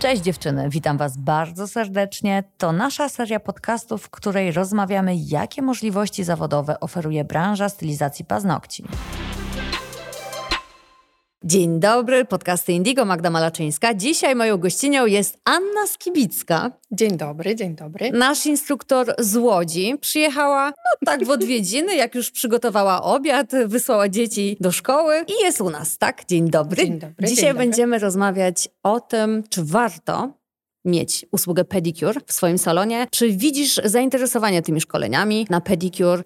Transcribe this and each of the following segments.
Cześć dziewczyny, witam Was bardzo serdecznie. To nasza seria podcastów, w której rozmawiamy, jakie możliwości zawodowe oferuje branża stylizacji paznokci. Dzień dobry, podcasty Indigo, Magda Malaczyńska. Dzisiaj moją gościnią jest Anna Skibicka. Dzień dobry. Nasz instruktor z Łodzi przyjechała w odwiedziny, jak już przygotowała obiad, wysłała dzieci do szkoły i jest u nas, tak? Dzień dobry. Dzień dobry. Dzisiaj będziemy rozmawiać o tym, czy warto mieć usługę pedicure w swoim salonie. Czy widzisz zainteresowanie tymi szkoleniami na pedicure?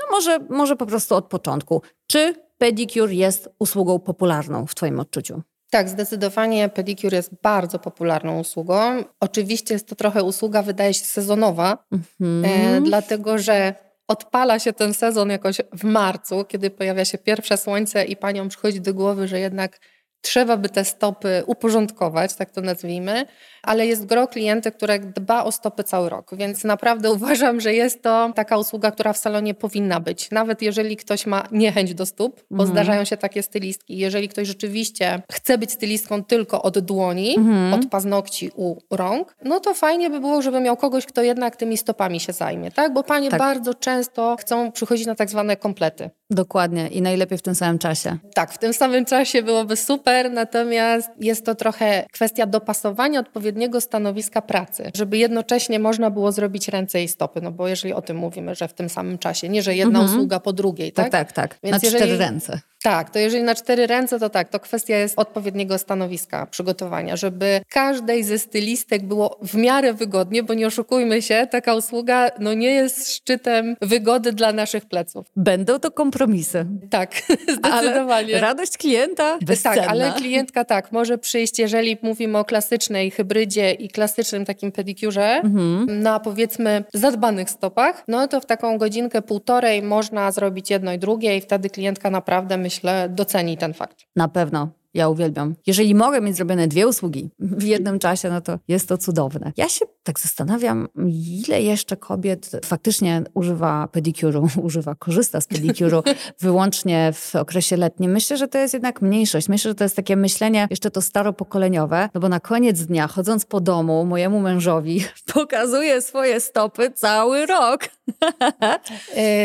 Może po prostu od początku. Czy pedicure jest usługą popularną w Twoim odczuciu? Tak, zdecydowanie pedicure jest bardzo popularną usługą. Oczywiście jest to trochę usługa, wydaje się, sezonowa, dlatego że odpala się ten sezon jakoś w marcu, kiedy pojawia się pierwsze słońce i paniom przychodzi do głowy, że jednak trzeba by te stopy uporządkować, tak to nazwijmy, ale jest gro klientek, które dba o stopy cały rok, więc naprawdę uważam, że jest to taka usługa, która w salonie powinna być. Nawet jeżeli ktoś ma niechęć do stóp, bo zdarzają się takie stylistki, jeżeli ktoś rzeczywiście chce być stylistką tylko od dłoni, od paznokci u rąk, no to fajnie by było, żeby miał kogoś, kto jednak tymi stopami się zajmie, tak? Bo panie bardzo często chcą przychodzić na tak zwane komplety. Dokładnie i najlepiej w tym samym czasie. Tak, w tym samym czasie byłoby super, natomiast jest to trochę kwestia dopasowania odpowiedniego stanowiska pracy, żeby jednocześnie można było zrobić ręce i stopy, no bo jeżeli o tym mówimy, że w tym samym czasie, nie, że jedna usługa po drugiej, tak? Tak. Więc na cztery ręce. Tak, to jeżeli na cztery ręce, to tak, to kwestia jest odpowiedniego stanowiska, przygotowania, żeby każdej ze stylistek było w miarę wygodnie, bo nie oszukujmy się, taka usługa no nie jest szczytem wygody dla naszych pleców. Będą to kompromisy. Tak, zdecydowanie. Ale radość klienta bezcenna. Tak, ale klientka może przyjść, jeżeli mówimy o klasycznej hybrydzie i klasycznym takim pedikurze, na powiedzmy zadbanych stopach, no to w taką godzinkę, półtorej można zrobić jedno i drugie i wtedy klientka naprawdę, myślę, doceni ten fakt. Na pewno. Ja uwielbiam. Jeżeli mogę mieć zrobione dwie usługi w jednym czasie, no to jest to cudowne. Ja się tak zastanawiam, ile jeszcze kobiet faktycznie używa pedikuru, korzysta z pedikuru wyłącznie w okresie letnim. Myślę, że to jest jednak mniejszość. Myślę, że to jest takie myślenie jeszcze to staropokoleniowe, no bo na koniec dnia, chodząc po domu, mojemu mężowi pokazuję swoje stopy cały rok.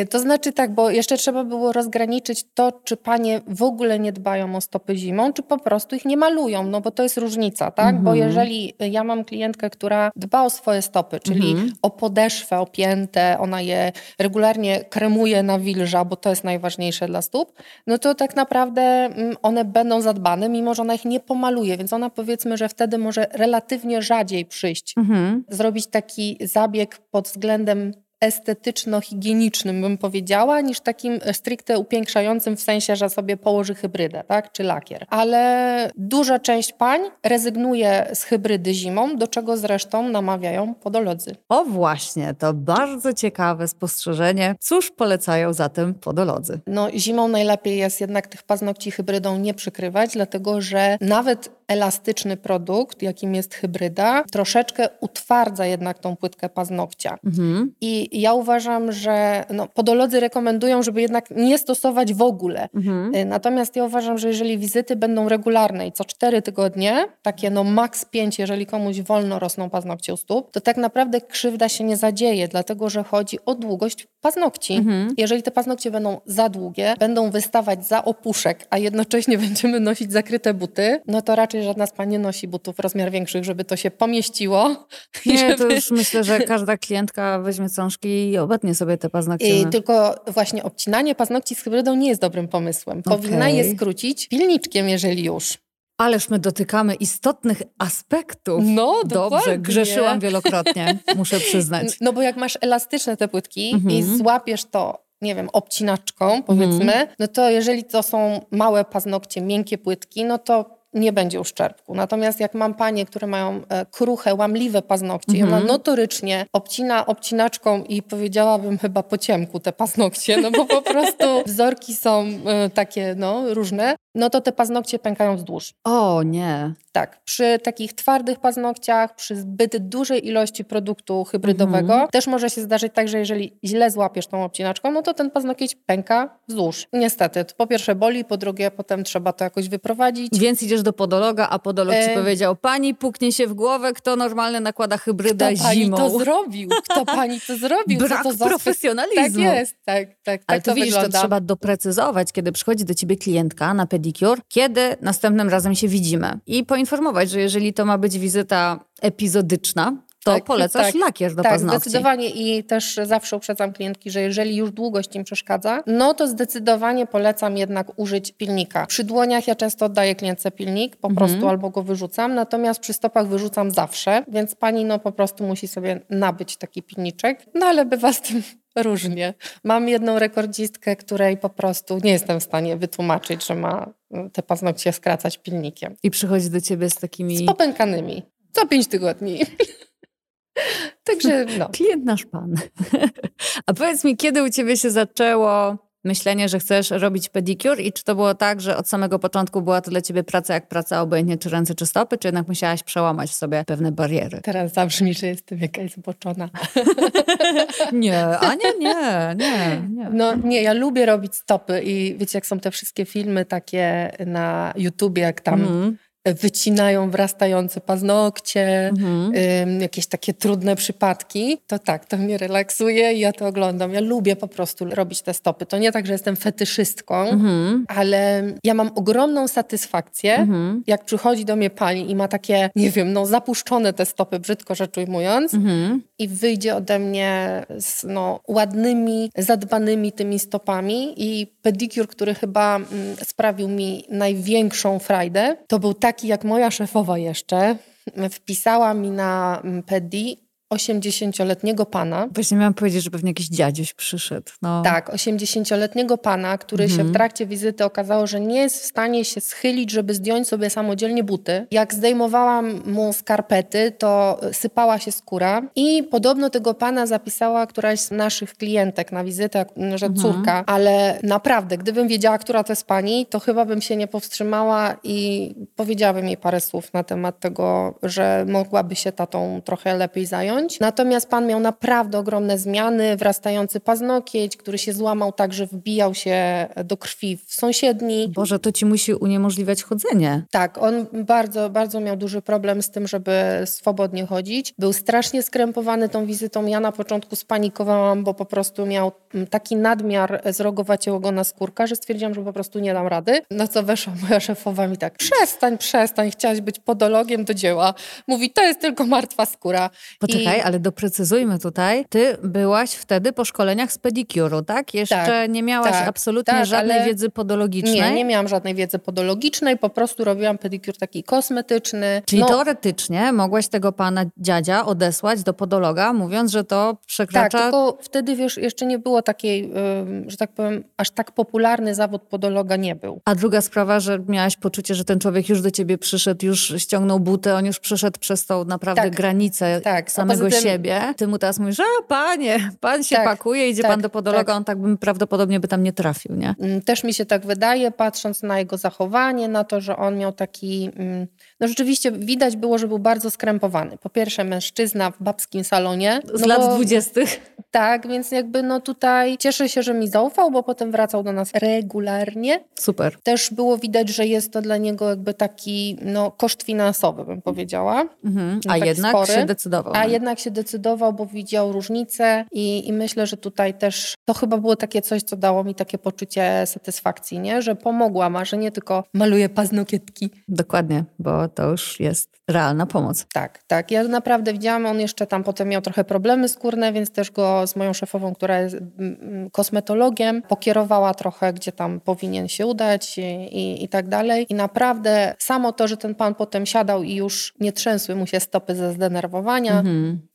To znaczy tak, bo jeszcze trzeba było rozgraniczyć to, czy panie w ogóle nie dbają o stopy zimą, czy po prostu ich nie malują, no bo to jest różnica, tak? Bo jeżeli ja mam klientkę, która dba o swoje stopy, czyli o podeszwę, o piętę, ona je regularnie kremuje, nawilża, bo to jest najważniejsze dla stóp, no to tak naprawdę one będą zadbane, mimo że ona ich nie pomaluje, więc ona powiedzmy, że wtedy może relatywnie rzadziej przyjść, zrobić taki zabieg pod względem estetyczno-higienicznym, bym powiedziała, niż takim stricte upiększającym w sensie, że sobie położy hybrydę, tak, czy lakier. Ale duża część pań rezygnuje z hybrydy zimą, do czego zresztą namawiają podolodzy. O właśnie, to bardzo ciekawe spostrzeżenie. Cóż polecają zatem podolodzy? No zimą najlepiej jest jednak tych paznokci hybrydą nie przykrywać, dlatego że nawet elastyczny produkt, jakim jest hybryda, troszeczkę utwardza jednak tą płytkę paznokcia. I ja uważam, że podolodzy rekomendują, żeby jednak nie stosować w ogóle. Natomiast ja uważam, że jeżeli wizyty będą regularne i co 4 tygodnie, takie max 5, jeżeli komuś wolno rosną paznokcie u stóp, to tak naprawdę krzywda się nie zadzieje, dlatego że chodzi o długość paznokci. Jeżeli te paznokcie będą za długie, będą wystawać za opuszek, a jednocześnie będziemy nosić zakryte buty, no to raczej żadna z pań nie nosi butów rozmiar większych, żeby to się pomieściło. Nie, żeby... to już myślę, że każda klientka weźmie cążki i obetnie sobie te paznokcie. Tylko właśnie obcinanie paznokci z hybrydą nie jest dobrym pomysłem. Powinna je skrócić pilniczkiem, jeżeli już. Ależ my dotykamy istotnych aspektów. No, dobrze, grzeszyłam wielokrotnie, muszę przyznać. No bo jak masz elastyczne te płytki i złapiesz to, nie wiem, obcinaczką powiedzmy, no to jeżeli to są małe paznokcie, miękkie płytki, no to nie będzie uszczerbku. Natomiast jak mam panie, które mają kruche, łamliwe paznokcie i ona notorycznie obcina obcinaczką i powiedziałabym chyba po ciemku te paznokcie, no bo po prostu wzorki są takie różne, no to te paznokcie pękają wzdłuż. O nie. tak, przy takich twardych paznokciach, przy zbyt dużej ilości produktu hybrydowego też może się zdarzyć tak, że jeżeli źle złapiesz tą obcinaczką, no to ten paznokieć pęka wzdłuż. Niestety, to po pierwsze boli, po drugie potem trzeba to jakoś wyprowadzić. Więc idziesz do podologa, a podolog ci powiedział: pani puknie się w głowę, kto normalnie nakłada hybrydę kto zimą. Kto pani to zrobił? Kto pani to zrobił? Brak to profesjonalizmu. Tak jest, tak. Ale to widzisz, wygląda. To trzeba doprecyzować, kiedy przychodzi do ciebie klientka na pedikur, kiedy następnym razem się widzimy. I poinformować, że jeżeli to ma być wizyta epizodyczna, to polecasz lakier do paznokci. Tak, zdecydowanie. I też zawsze uprzedzam klientki, że jeżeli już długość im przeszkadza, no to zdecydowanie polecam jednak użyć pilnika. Przy dłoniach ja często oddaję klientce pilnik, po prostu albo go wyrzucam, natomiast przy stopach wyrzucam zawsze, więc pani no po prostu musi sobie nabyć taki pilniczek, no ale bywa z tym różnie. Mam jedną rekordzistkę, której po prostu nie jestem w stanie wytłumaczyć, że ma te paznokcie skracać pilnikiem. I przychodzi do ciebie z takimi... Z popękanymi. Co 5 tygodni. Także no. Klient nasz pan. A powiedz mi, kiedy u ciebie się zaczęło myślenie, że chcesz robić pedikur i czy to było tak, że od samego początku była to dla ciebie praca jak praca, obojętnie czy ręce, czy stopy, czy jednak musiałaś przełamać w sobie pewne bariery? Teraz zabrzmi, że jestem jakaś zboczona. Nie. No nie, ja lubię robić stopy i wiecie, jak są te wszystkie filmy takie na YouTubie, jak tam... wycinają wrastające paznokcie, jakieś takie trudne przypadki, to tak, to mnie relaksuje i ja to oglądam. Ja lubię po prostu robić te stopy. To nie tak, że jestem fetyszystką, ale ja mam ogromną satysfakcję, jak przychodzi do mnie pani i ma takie, nie wiem, no zapuszczone te stopy, brzydko rzecz ujmując, i wyjdzie ode mnie z no, ładnymi, zadbanymi tymi stopami. I pedikur, który chyba sprawił mi największą frajdę, to był taki, jak moja szefowa jeszcze wpisała mi na pedi 80-letniego pana. Właśnie miałam powiedzieć, że pewnie jakiś dziadziuś przyszedł. No. Tak, 80-letniego pana, który się w trakcie wizyty okazało, że nie jest w stanie się schylić, żeby zdjąć sobie samodzielnie buty. Jak zdejmowałam mu skarpety, to sypała się skóra i podobno tego pana zapisała któraś z naszych klientek na wizytę, że córka, ale naprawdę, gdybym wiedziała, która to jest pani, to chyba bym się nie powstrzymała i powiedziałabym jej parę słów na temat tego, że mogłaby się tatą trochę lepiej zająć. Natomiast pan miał naprawdę ogromne zmiany, wrastający paznokieć, który się złamał tak, że wbijał się do krwi w sąsiedni. Boże, to ci musi uniemożliwiać chodzenie. Tak, on bardzo, bardzo miał duży problem z tym, żeby swobodnie chodzić. Był strasznie skrępowany tą wizytą. Ja na początku spanikowałam, bo po prostu miał taki nadmiar zrogowaciałego naskórka, że stwierdziłam, że po prostu nie dam rady. Na co weszła moja szefowa mi tak: przestań, chciałaś być podologiem, do dzieła. Mówi, to jest tylko martwa skóra. Poczekaj, ale doprecyzujmy tutaj. Ty byłaś wtedy po szkoleniach z pedikuru, tak? Nie miałaś absolutnie żadnej wiedzy podologicznej? Nie miałam żadnej wiedzy podologicznej, po prostu robiłam pedikur taki kosmetyczny. Czyli teoretycznie mogłaś tego pana dziadzia odesłać do podologa, mówiąc, że to przekracza... Tak, tylko wtedy, wiesz, jeszcze nie było takiej, że tak powiem, aż tak popularny zawód podologa nie był. A druga sprawa, że miałaś poczucie, że ten człowiek już do ciebie przyszedł, już ściągnął butę, on już przeszedł przez tą naprawdę granicę samego siebie. Ty mu teraz mówisz, że panie, pan się pakuje, idzie pan do podologa, on tak bym prawdopodobnie by tam nie trafił, nie? Też mi się tak wydaje, patrząc na jego zachowanie, na to, że on miał taki... No rzeczywiście widać było, że był bardzo skrępowany. Po pierwsze mężczyzna w babskim salonie. Z lat 20. Tak, więc jakby no tutaj cieszę się, że mi zaufał, bo potem wracał do nas regularnie. Super. Też było widać, że jest to dla niego jakby taki no koszt finansowy, bym powiedziała. No, jednak się decydował, bo widział różnicę i myślę, że tutaj też to chyba było takie coś, co dało mi takie poczucie satysfakcji, nie? Że pomogłam, a że nie tylko maluję paznokietki. Dokładnie, bo to już jest realna pomoc. Tak. Ja naprawdę widziałam, on jeszcze tam potem miał trochę problemy skórne, więc też go z moją szefową, która jest kosmetologiem, pokierowała trochę, gdzie tam powinien się udać i tak dalej. I naprawdę samo to, że ten pan potem siadał i już nie trzęsły mu się stopy ze zdenerwowania,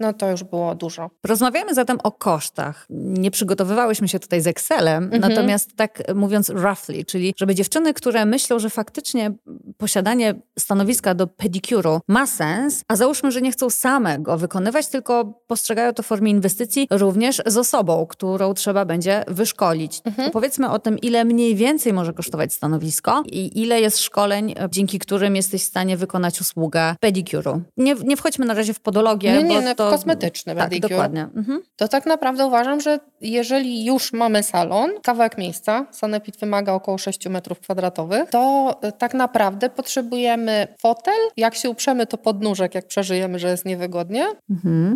No to już było dużo. Rozmawiamy zatem o kosztach. Nie przygotowywałyśmy się tutaj z Excelem, natomiast tak mówiąc roughly, czyli żeby dziewczyny, które myślą, że faktycznie posiadanie stanowiska do pedikuru ma sens, a załóżmy, że nie chcą same go wykonywać, tylko postrzegają to w formie inwestycji również z osobą, którą trzeba będzie wyszkolić. To powiedzmy o tym, ile mniej więcej może kosztować stanowisko i ile jest szkoleń, dzięki którym jesteś w stanie wykonać usługę pedikuru. Nie wchodźmy na razie w podologię. No, kosmetyczny pedikur. Tak, dokładnie. To tak naprawdę uważam, że jeżeli już mamy salon, kawałek miejsca, sanepid wymaga około 6 metrów kwadratowych, to tak naprawdę potrzebujemy fotel, jak się uprzemy to podnóżek, jak przeżyjemy, że jest niewygodnie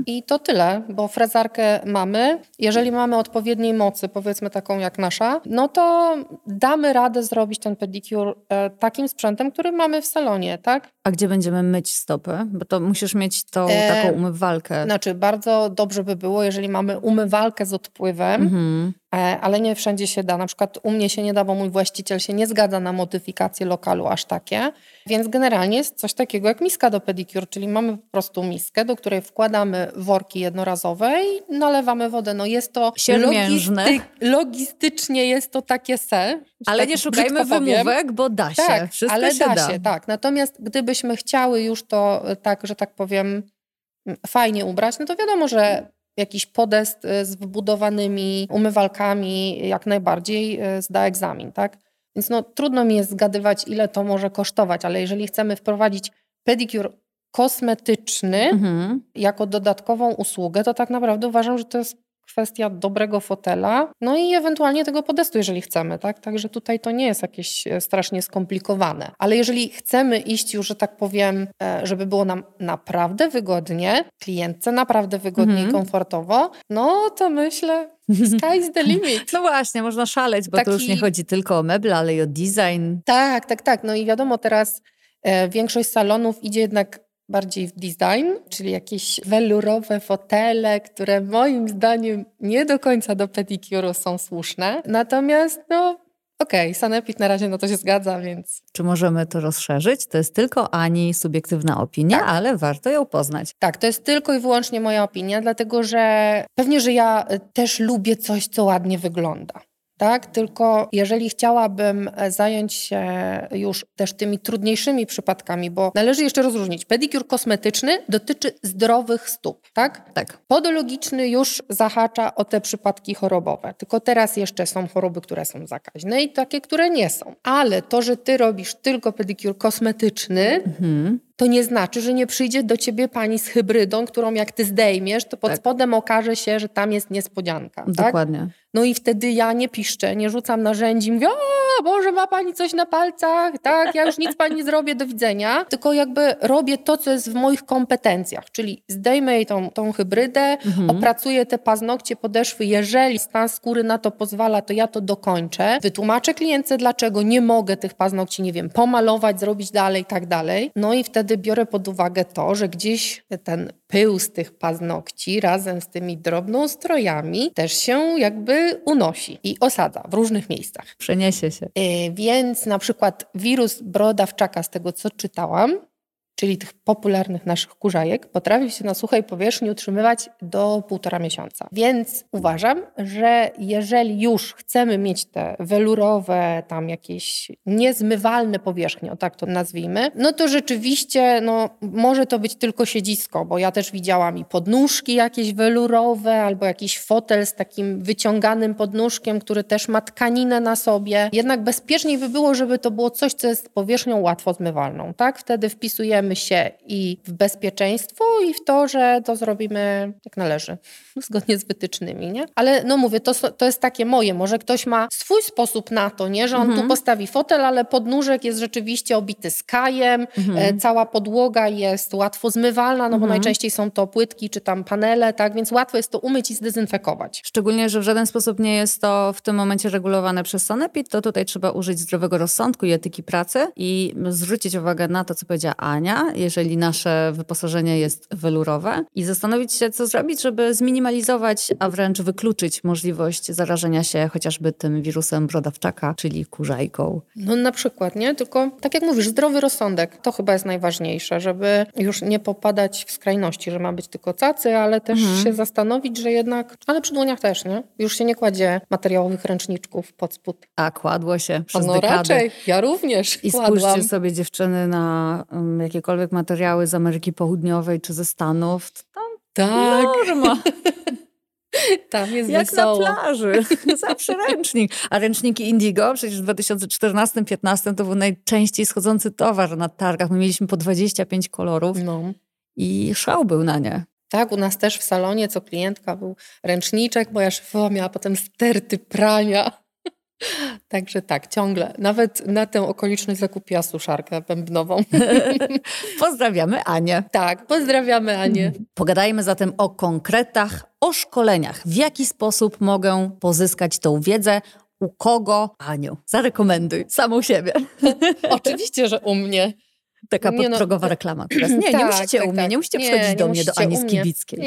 i to tyle, bo frezarkę mamy. Jeżeli mamy odpowiedniej mocy, powiedzmy taką jak nasza, no to damy radę zrobić ten pedikur takim sprzętem, który mamy w salonie, tak? A gdzie będziemy myć stopy? Bo to musisz mieć tą taką umywalkę. Znaczy bardzo dobrze by było, jeżeli mamy umywalkę z odpływem, ale nie wszędzie się da. Na przykład u mnie się nie da, bo mój właściciel się nie zgadza na modyfikacje lokalu aż takie. Więc generalnie jest coś takiego jak miska do pedikur, czyli mamy po prostu miskę, do której wkładamy worki jednorazowe i nalewamy wodę. No jest to logistycznie jest to takie ale tak nie szukajmy wymówek, bo da się. Tak, wszystko ale się da się, tak. Natomiast gdybyśmy chciały już to tak, że tak powiem, fajnie ubrać, no to wiadomo, że jakiś podest z wbudowanymi umywalkami jak najbardziej zda egzamin, tak? Więc no, trudno mi jest zgadywać, ile to może kosztować, ale jeżeli chcemy wprowadzić pedikur kosmetyczny jako dodatkową usługę, to tak naprawdę uważam, że to jest kwestia dobrego fotela, no i ewentualnie tego podestu, jeżeli chcemy, tak? Także tutaj to nie jest jakieś strasznie skomplikowane. Ale jeżeli chcemy iść już, że tak powiem, żeby było nam naprawdę wygodnie, klientce naprawdę wygodnie i komfortowo, no to myślę, sky is the limit. No właśnie, można szaleć, bo to już nie chodzi tylko o meble, ale i o design. Tak. No i wiadomo, teraz większość salonów idzie jednak bardziej w design, czyli jakieś welurowe fotele, które moim zdaniem nie do końca do pedikuru są słuszne. Natomiast sanepid na razie to się zgadza, więc... Czy możemy to rozszerzyć? To jest tylko Ani subiektywna opinia, ale warto ją poznać. Tak, to jest tylko i wyłącznie moja opinia, dlatego że pewnie, że ja też lubię coś, co ładnie wygląda. Tak, tylko jeżeli chciałabym zająć się już też tymi trudniejszymi przypadkami, bo należy jeszcze rozróżnić. Pedikur kosmetyczny dotyczy zdrowych stóp, tak? Tak. Podologiczny już zahacza o te przypadki chorobowe. Tylko teraz jeszcze są choroby, które są zakaźne i takie, które nie są. Ale to, że ty robisz tylko pedikur kosmetyczny... to nie znaczy, że nie przyjdzie do ciebie pani z hybrydą, którą jak ty zdejmiesz, to pod spodem okaże się, że tam jest niespodzianka. Dokładnie. Tak? No i wtedy ja nie piszczę, nie rzucam narzędzi, mówię, o Boże, ma pani coś na palcach, tak, ja już nic pani nie zrobię, do widzenia. Tylko jakby robię to, co jest w moich kompetencjach, czyli zdejmę jej tą hybrydę, opracuję te paznokcie, podeszwy, jeżeli stan skóry na to pozwala, to ja to dokończę. Wytłumaczę klientce, dlaczego nie mogę tych paznokci, nie wiem, pomalować, zrobić dalej, tak dalej. No i wtedy biorę pod uwagę to, że gdzieś ten pył z tych paznokci razem z tymi drobnoustrojami też się jakby unosi i osadza w różnych miejscach. Przeniesie się. Więc na przykład wirus brodawczaka, z tego co czytałam, czyli tych popularnych naszych kurzajek, potrafi się na suchej powierzchni utrzymywać do 1,5 miesiąca. Więc uważam, że jeżeli już chcemy mieć te welurowe, tam jakieś niezmywalne powierzchnie, o tak to nazwijmy, no to rzeczywiście może to być tylko siedzisko, bo ja też widziałam i podnóżki jakieś welurowe, albo jakiś fotel z takim wyciąganym podnóżkiem, który też ma tkaninę na sobie. Jednak bezpieczniej by było, żeby to było coś, co jest powierzchnią łatwo zmywalną, tak? Wtedy wpisujemy się i w bezpieczeństwo, i w to, że to zrobimy jak należy, zgodnie z wytycznymi, nie? Ale mówię, to jest takie moje, może ktoś ma swój sposób na to, nie? Że on tu postawi fotel, ale podnóżek jest rzeczywiście obity skajem, cała podłoga jest łatwo zmywalna, bo najczęściej są to płytki czy tam panele, tak? Więc łatwo jest to umyć i zdezynfekować. Szczególnie, że w żaden sposób nie jest to w tym momencie regulowane przez sanepid, to tutaj trzeba użyć zdrowego rozsądku i etyki pracy i zwrócić uwagę na to, co powiedziała Ania, wyposażenia, jeżeli nasze wyposażenie jest welurowe, i zastanowić się, co zrobić, żeby zminimalizować, a wręcz wykluczyć możliwość zarażenia się chociażby tym wirusem brodawczaka, czyli kurzajką. No na przykład, nie? Tylko tak jak mówisz, zdrowy rozsądek. To chyba jest najważniejsze, żeby już nie popadać w skrajności, że ma być tylko cacy, ale też się zastanowić, że jednak, ale przy dłoniach też, nie? Już się nie kładzie materiałowych ręczniczków pod spód. A kładło się przez dekady. Raczej, ja również kładłam. I spójrzcie sobie, dziewczyny, na jakiekolwiek materiały z Ameryki Południowej czy ze Stanów. Tam tak. Norma. Tam jest jak wesoło. Na plaży. Zawsze ręcznik. A ręczniki Indigo przecież w 2014-2015 to był najczęściej schodzący towar na targach. My mieliśmy po 25 kolorów i szał był na nie. Tak, u nas też w salonie co klientka był ręczniczek, moja szefowa miała potem sterty prania. Także tak, ciągle. Nawet na tę okoliczność zakupiła suszarkę bębnową. Pozdrawiamy Anię. Tak, pozdrawiamy Anię. Pogadajmy zatem o konkretach, o szkoleniach. W jaki sposób mogę pozyskać tą wiedzę? U kogo? Aniu, zarekomenduj samą siebie. Oczywiście, że u mnie. Taka podprogowa reklama teraz. Nie musicie przychodzić do mnie, do Ani Skibickiej.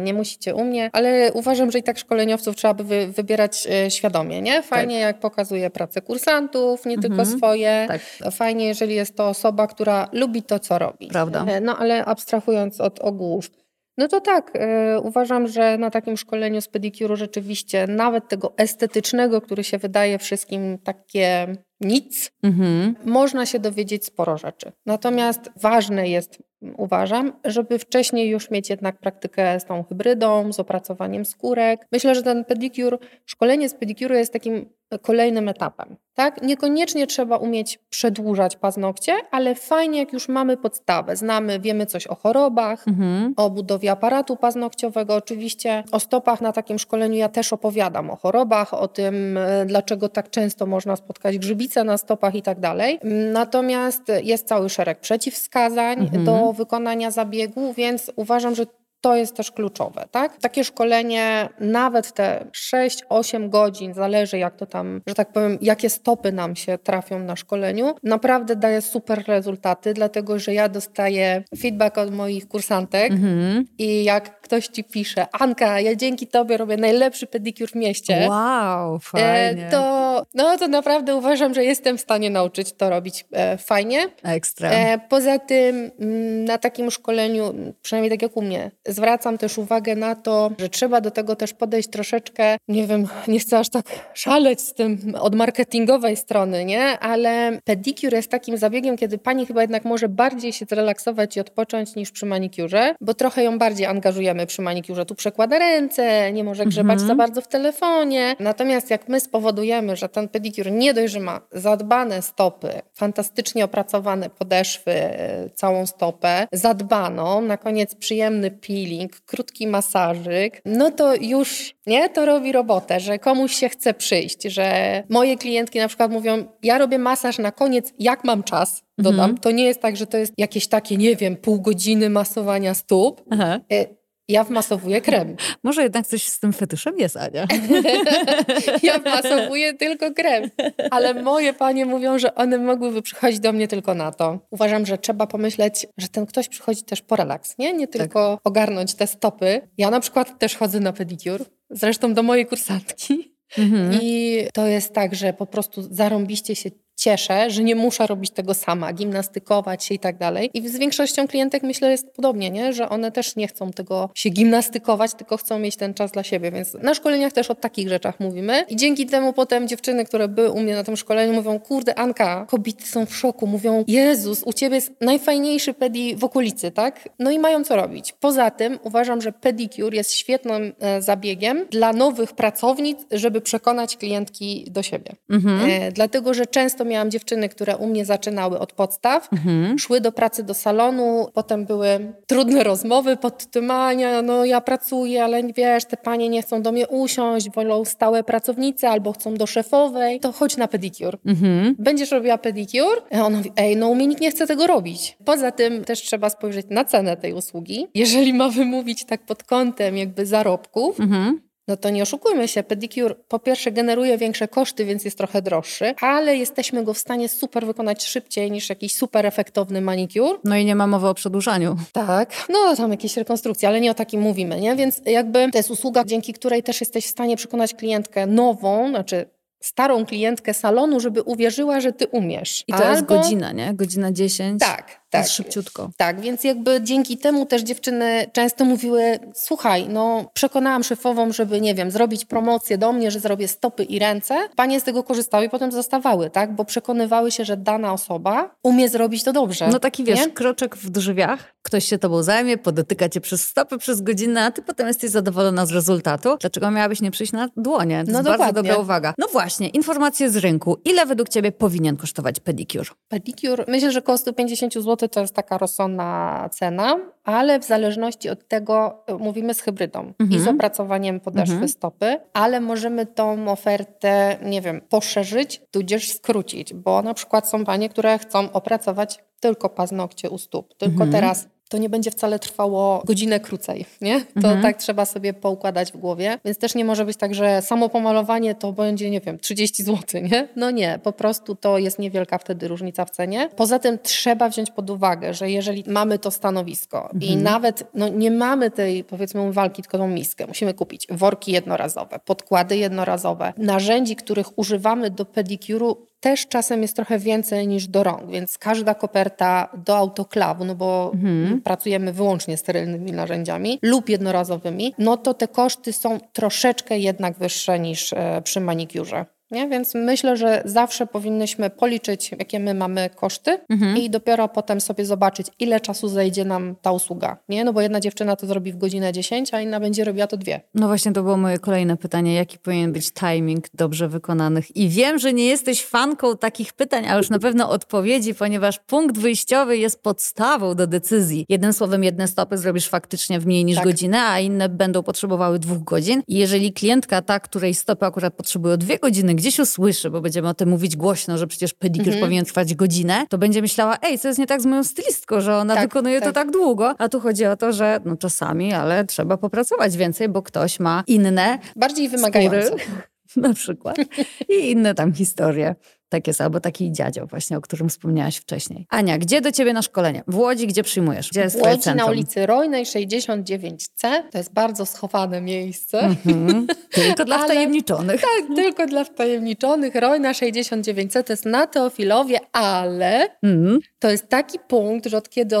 Nie musicie u mnie, ale uważam, że i tak szkoleniowców trzeba by wybierać świadomie, nie? Fajnie, jak pokazuje pracę kursantów, nie tylko swoje. Tak. Fajnie, jeżeli jest to osoba, która lubi to, co robi. Prawda. No ale abstrahując od ogółów. No to tak, uważam, że na takim szkoleniu z pedikuru rzeczywiście nawet tego estetycznego, który się wydaje wszystkim takie nic, można się dowiedzieć sporo rzeczy. Natomiast ważne jest, uważam, żeby wcześniej już mieć jednak praktykę z tą hybrydą, z opracowaniem skórek. Myślę, że ten pedikur, szkolenie z pedikuru jest takim kolejnym etapem. Tak? Niekoniecznie trzeba umieć przedłużać paznokcie, ale fajnie, jak już mamy podstawę. Wiemy coś o chorobach, o budowie aparatu paznokciowego. Oczywiście o stopach na takim szkoleniu ja też opowiadam o chorobach, o tym, dlaczego tak często można spotkać grzybice na stopach i tak dalej. Natomiast jest cały szereg przeciwwskazań do wykonania zabiegu, więc uważam, że to jest też kluczowe, tak? Takie szkolenie, nawet te 6-8 godzin, zależy jak to tam, że tak powiem, jakie stopy nam się trafią na szkoleniu, naprawdę daje super rezultaty, dlatego że ja dostaję feedback od moich kursantek i jak ktoś ci pisze: Anka, ja dzięki tobie robię najlepszy pedikur w mieście. Wow, fajnie. To naprawdę uważam, że jestem w stanie nauczyć to robić fajnie. Ekstra. Poza tym na takim szkoleniu, przynajmniej tak jak u mnie, zwracam też uwagę na to, że trzeba do tego też podejść troszeczkę, nie chcę aż tak szaleć z tym od marketingowej strony, nie? Ale pedikur jest takim zabiegiem, kiedy pani chyba jednak może bardziej się zrelaksować i odpocząć niż przy manikurze, bo trochę ją bardziej angażujemy przy manikurze. Tu przekłada ręce, nie może grzebać za bardzo w telefonie. Natomiast jak my spowodujemy, że ten pedikur nie dość, że ma zadbane stopy, fantastycznie opracowane podeszwy, całą stopę, zadbaną, na koniec przyjemny peeling, krótki masażyk, no to już, nie? To robi robotę, że komuś się chce przyjść, że moje klientki na przykład mówią: ja robię masaż na koniec, jak mam czas, dodam. To nie jest tak, że to jest jakieś takie, pół godziny masowania stóp. Ja wmasowuję krem. Może jednak coś z tym fetyszem jest, Ania. Ja wmasowuję tylko krem. Ale moje panie mówią, że one mogłyby przychodzić do mnie tylko na to. Uważam, że trzeba pomyśleć, że ten ktoś przychodzi też po relaks, nie? Nie tylko ogarnąć te stopy. Ja na przykład też chodzę na pedikur, zresztą do mojej kursantki. I to jest tak, że po prostu zarąbiście się cieszę, że nie muszę robić tego sama, gimnastykować się i tak dalej. I z większością klientek myślę, jest podobnie, nie? Że one też nie chcą tego się gimnastykować, tylko chcą mieć ten czas dla siebie, więc na szkoleniach też o takich rzeczach mówimy. I dzięki temu potem dziewczyny, które były u mnie na tym szkoleniu, mówią: kurde, Anka, kobiety są w szoku, mówią: Jezus, u ciebie jest najfajniejszy pedi w okolicy, tak? No i mają co robić. Poza tym uważam, że pedikur jest świetnym zabiegiem dla nowych pracownic, żeby przekonać klientki do siebie. Dlatego, że często miałam dziewczyny, które u mnie zaczynały od podstaw, szły do pracy do salonu, potem były trudne rozmowy pod tym: Ania, no ja pracuję, ale wiesz, te panie nie chcą do mnie usiąść, wolą stałe pracownice albo chcą do szefowej, to chodź na pedikur. Będziesz robiła pedikur? A ona mówi: u mnie nikt nie chce tego robić. Poza tym też trzeba spojrzeć na cenę tej usługi. Jeżeli ma wymówić tak pod kątem jakby zarobków, No to nie oszukujmy się, pedikur po pierwsze generuje większe koszty, więc jest trochę droższy, ale jesteśmy go w stanie super wykonać szybciej niż jakiś super efektowny manikur. No i nie ma mowy o przedłużaniu. Tak, no tam jakieś rekonstrukcje, ale nie o takim mówimy, nie? Więc jakby to jest usługa, dzięki której też jesteś w stanie przekonać klientkę nową, znaczy starą klientkę salonu, żeby uwierzyła, że ty umiesz. I to jest godzina, nie? Godzina 10. Tak. Jest szybciutko. Tak, więc jakby dzięki temu też dziewczyny często mówiły, słuchaj, no przekonałam szefową, żeby, nie wiem, zrobić promocję do mnie, że zrobię stopy i ręce. Panie z tego korzystały i potem zostawały, tak? Bo przekonywały się, że dana osoba umie zrobić to dobrze. No taki, wiesz, nie? Kroczek w drzwiach. Ktoś się tobą zajmie, podotyka cię przez stopy, przez godzinę, a ty potem jesteś zadowolona z rezultatu. Dlaczego miałabyś nie przyjść na dłonie? To no jest dokładnie. Bardzo dobra uwaga. No właśnie, informacje z rynku. Ile według ciebie powinien kosztować pedikur? Pedikur, myślę, że kosztu 50 zł to jest taka rozsądna cena, ale w zależności od tego mówimy z hybrydą i z opracowaniem podeszwy stopy, ale możemy tą ofertę, nie wiem, poszerzyć, tudzież skrócić, bo na przykład są panie, które chcą opracować tylko paznokcie u stóp, tylko teraz to nie będzie wcale trwało godzinę krócej, nie? To tak trzeba sobie poukładać w głowie, więc też nie może być tak, że samo pomalowanie to będzie, nie wiem, 30 zł, nie? No nie, po prostu to jest niewielka wtedy różnica w cenie. Poza tym trzeba wziąć pod uwagę, że jeżeli mamy to stanowisko i nawet no, nie mamy tej, powiedzmy, walki, tylko tą miskę, musimy kupić worki jednorazowe, podkłady jednorazowe, narzędzi, których używamy do pedikuru, też czasem jest trochę więcej niż do rąk, więc każda koperta do autoklawu, no bo pracujemy wyłącznie sterylnymi narzędziami lub jednorazowymi, no to te koszty są troszeczkę jednak wyższe niż przy manikurze. Nie? Więc myślę, że zawsze powinnyśmy policzyć, jakie my mamy koszty i dopiero potem sobie zobaczyć, ile czasu zajdzie nam ta usługa. Nie? No bo jedna dziewczyna to zrobi w godzinę 10, a inna będzie robiła to 2. No właśnie, to było moje kolejne pytanie. Jaki powinien być timing dobrze wykonanych? I wiem, że nie jesteś fanką takich pytań, a już na pewno odpowiedzi, ponieważ punkt wyjściowy jest podstawą do decyzji. Jednym słowem, jedne stopy zrobisz faktycznie w mniej niż godzinę, a inne będą potrzebowały 2 godzin. I jeżeli klientka ta, której stopy akurat potrzebują 2 godziny, gdzieś usłyszy, bo będziemy o tym mówić głośno, że przecież pedikur powinien trwać godzinę, to będzie myślała, ej, co jest nie tak z moją stylistką, że ona wykonuje to tak długo. A tu chodzi o to, że no czasami, ale trzeba popracować więcej, bo ktoś ma inne bardziej wymagające skóry, na przykład, i inne tam historie. Tak jest, albo taki dziadzio właśnie, o którym wspomniałaś wcześniej. Ania, gdzie do ciebie na szkolenie? W Łodzi, gdzie przyjmujesz? Gdzie jest twoje centrum? W Łodzi na ulicy Rojnej 69C. To jest bardzo schowane miejsce. Tylko dla wtajemniczonych. Tak, tylko dla wtajemniczonych. Rojna 69C to jest na Teofilowie, ale to jest taki punkt, że od kiedy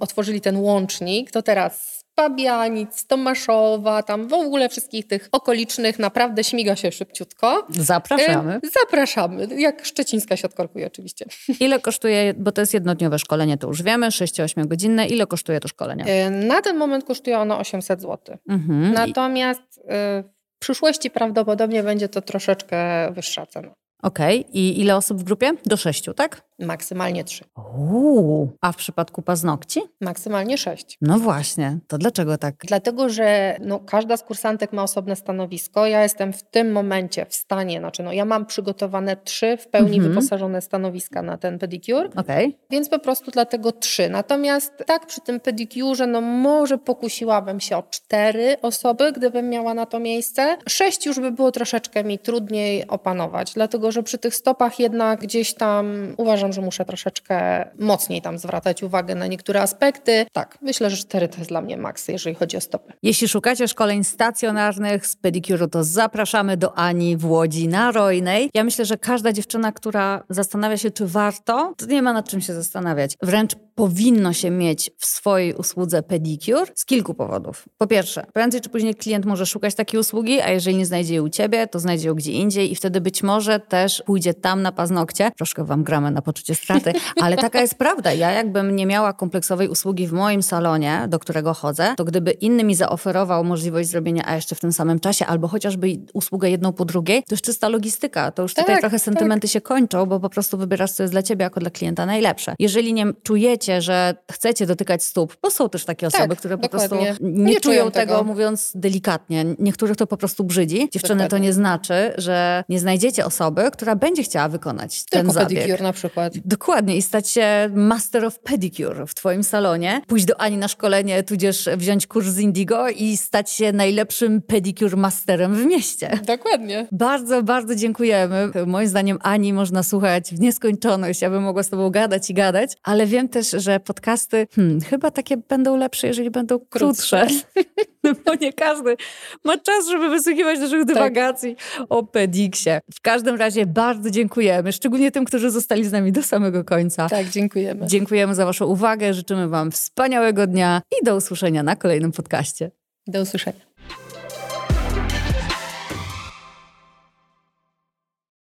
otworzyli ten łącznik, to teraz Pabianic, Tomaszowa, tam w ogóle wszystkich tych okolicznych, naprawdę śmiga się szybciutko. Zapraszamy. Zapraszamy, jak szczecińska się odkorkuje oczywiście. Ile kosztuje, bo to jest jednodniowe szkolenie, to już wiemy, 6-8 godzinne, ile kosztuje to szkolenie? Na ten moment kosztuje ono 800 zł. Natomiast w przyszłości prawdopodobnie będzie to troszeczkę wyższa cena. Okej. I ile osób w grupie? Do 6, tak? Maksymalnie 3. A w przypadku paznokci? Maksymalnie 6. No właśnie, to dlaczego tak? Dlatego, że no, każda z kursantek ma osobne stanowisko. Ja jestem w tym momencie w stanie, znaczy no, ja mam przygotowane 3 w pełni wyposażone stanowiska na ten pedikur. Więc po prostu dlatego 3. Natomiast tak przy tym pedikurze, no może pokusiłabym się o 4 osoby, gdybym miała na to miejsce. 6 już by było troszeczkę mi trudniej opanować, dlatego, że przy tych stopach jednak gdzieś tam uważam, że muszę troszeczkę mocniej tam zwracać uwagę na niektóre aspekty. Tak, myślę, że 4 to jest dla mnie maks, jeżeli chodzi o stopy. Jeśli szukacie szkoleń stacjonarnych z pedikuru, to zapraszamy do Ani w Łodzi na Rojnej. Ja myślę, że każda dziewczyna, która zastanawia się, czy warto, to nie ma nad czym się zastanawiać. Wręcz powinno się mieć w swojej usłudze pedikur z kilku powodów. Po pierwsze, prędzej czy później klient może szukać takiej usługi, a jeżeli nie znajdzie jej u ciebie, to znajdzie ją gdzie indziej i wtedy być może też pójdzie tam na paznokcie. Troszkę wam gramy na poczucie straty, ale taka jest prawda. Ja jakbym nie miała kompleksowej usługi w moim salonie, do którego chodzę, to gdyby inny mi zaoferował możliwość zrobienia, a jeszcze w tym samym czasie, albo chociażby usługę jedną po drugiej, to już czysta logistyka. To już tutaj trochę sentymenty się kończą, bo po prostu wybierasz, co jest dla ciebie jako dla klienta najlepsze. Jeżeli nie czujecie czujecie, że chcecie dotykać stóp, bo są też takie osoby, które po prostu nie czują tego, mówiąc delikatnie. Niektórych to po prostu brzydzi. Dziewczyny, to nie znaczy, że nie znajdziecie osoby, która będzie chciała wykonać ten zabieg. Tylko pedicure na przykład. Dokładnie. I stać się master of pedicure w twoim salonie. Pójść do Ani na szkolenie, tudzież wziąć kurs z Indigo i stać się najlepszym pedicure masterem w mieście. Dokładnie. Bardzo, bardzo dziękujemy. Moim zdaniem Ani można słuchać w nieskończoność. Ja bym mogła z tobą gadać i gadać, ale wiem też, że podcasty chyba takie będą lepsze, jeżeli będą krótsze. Bo nie każdy ma czas, żeby wysłuchiwać naszych dywagacji o pediksie. W każdym razie bardzo dziękujemy, szczególnie tym, którzy zostali z nami do samego końca. Tak, dziękujemy. Dziękujemy za waszą uwagę, życzymy wam wspaniałego dnia i do usłyszenia na kolejnym podcaście. Do usłyszenia.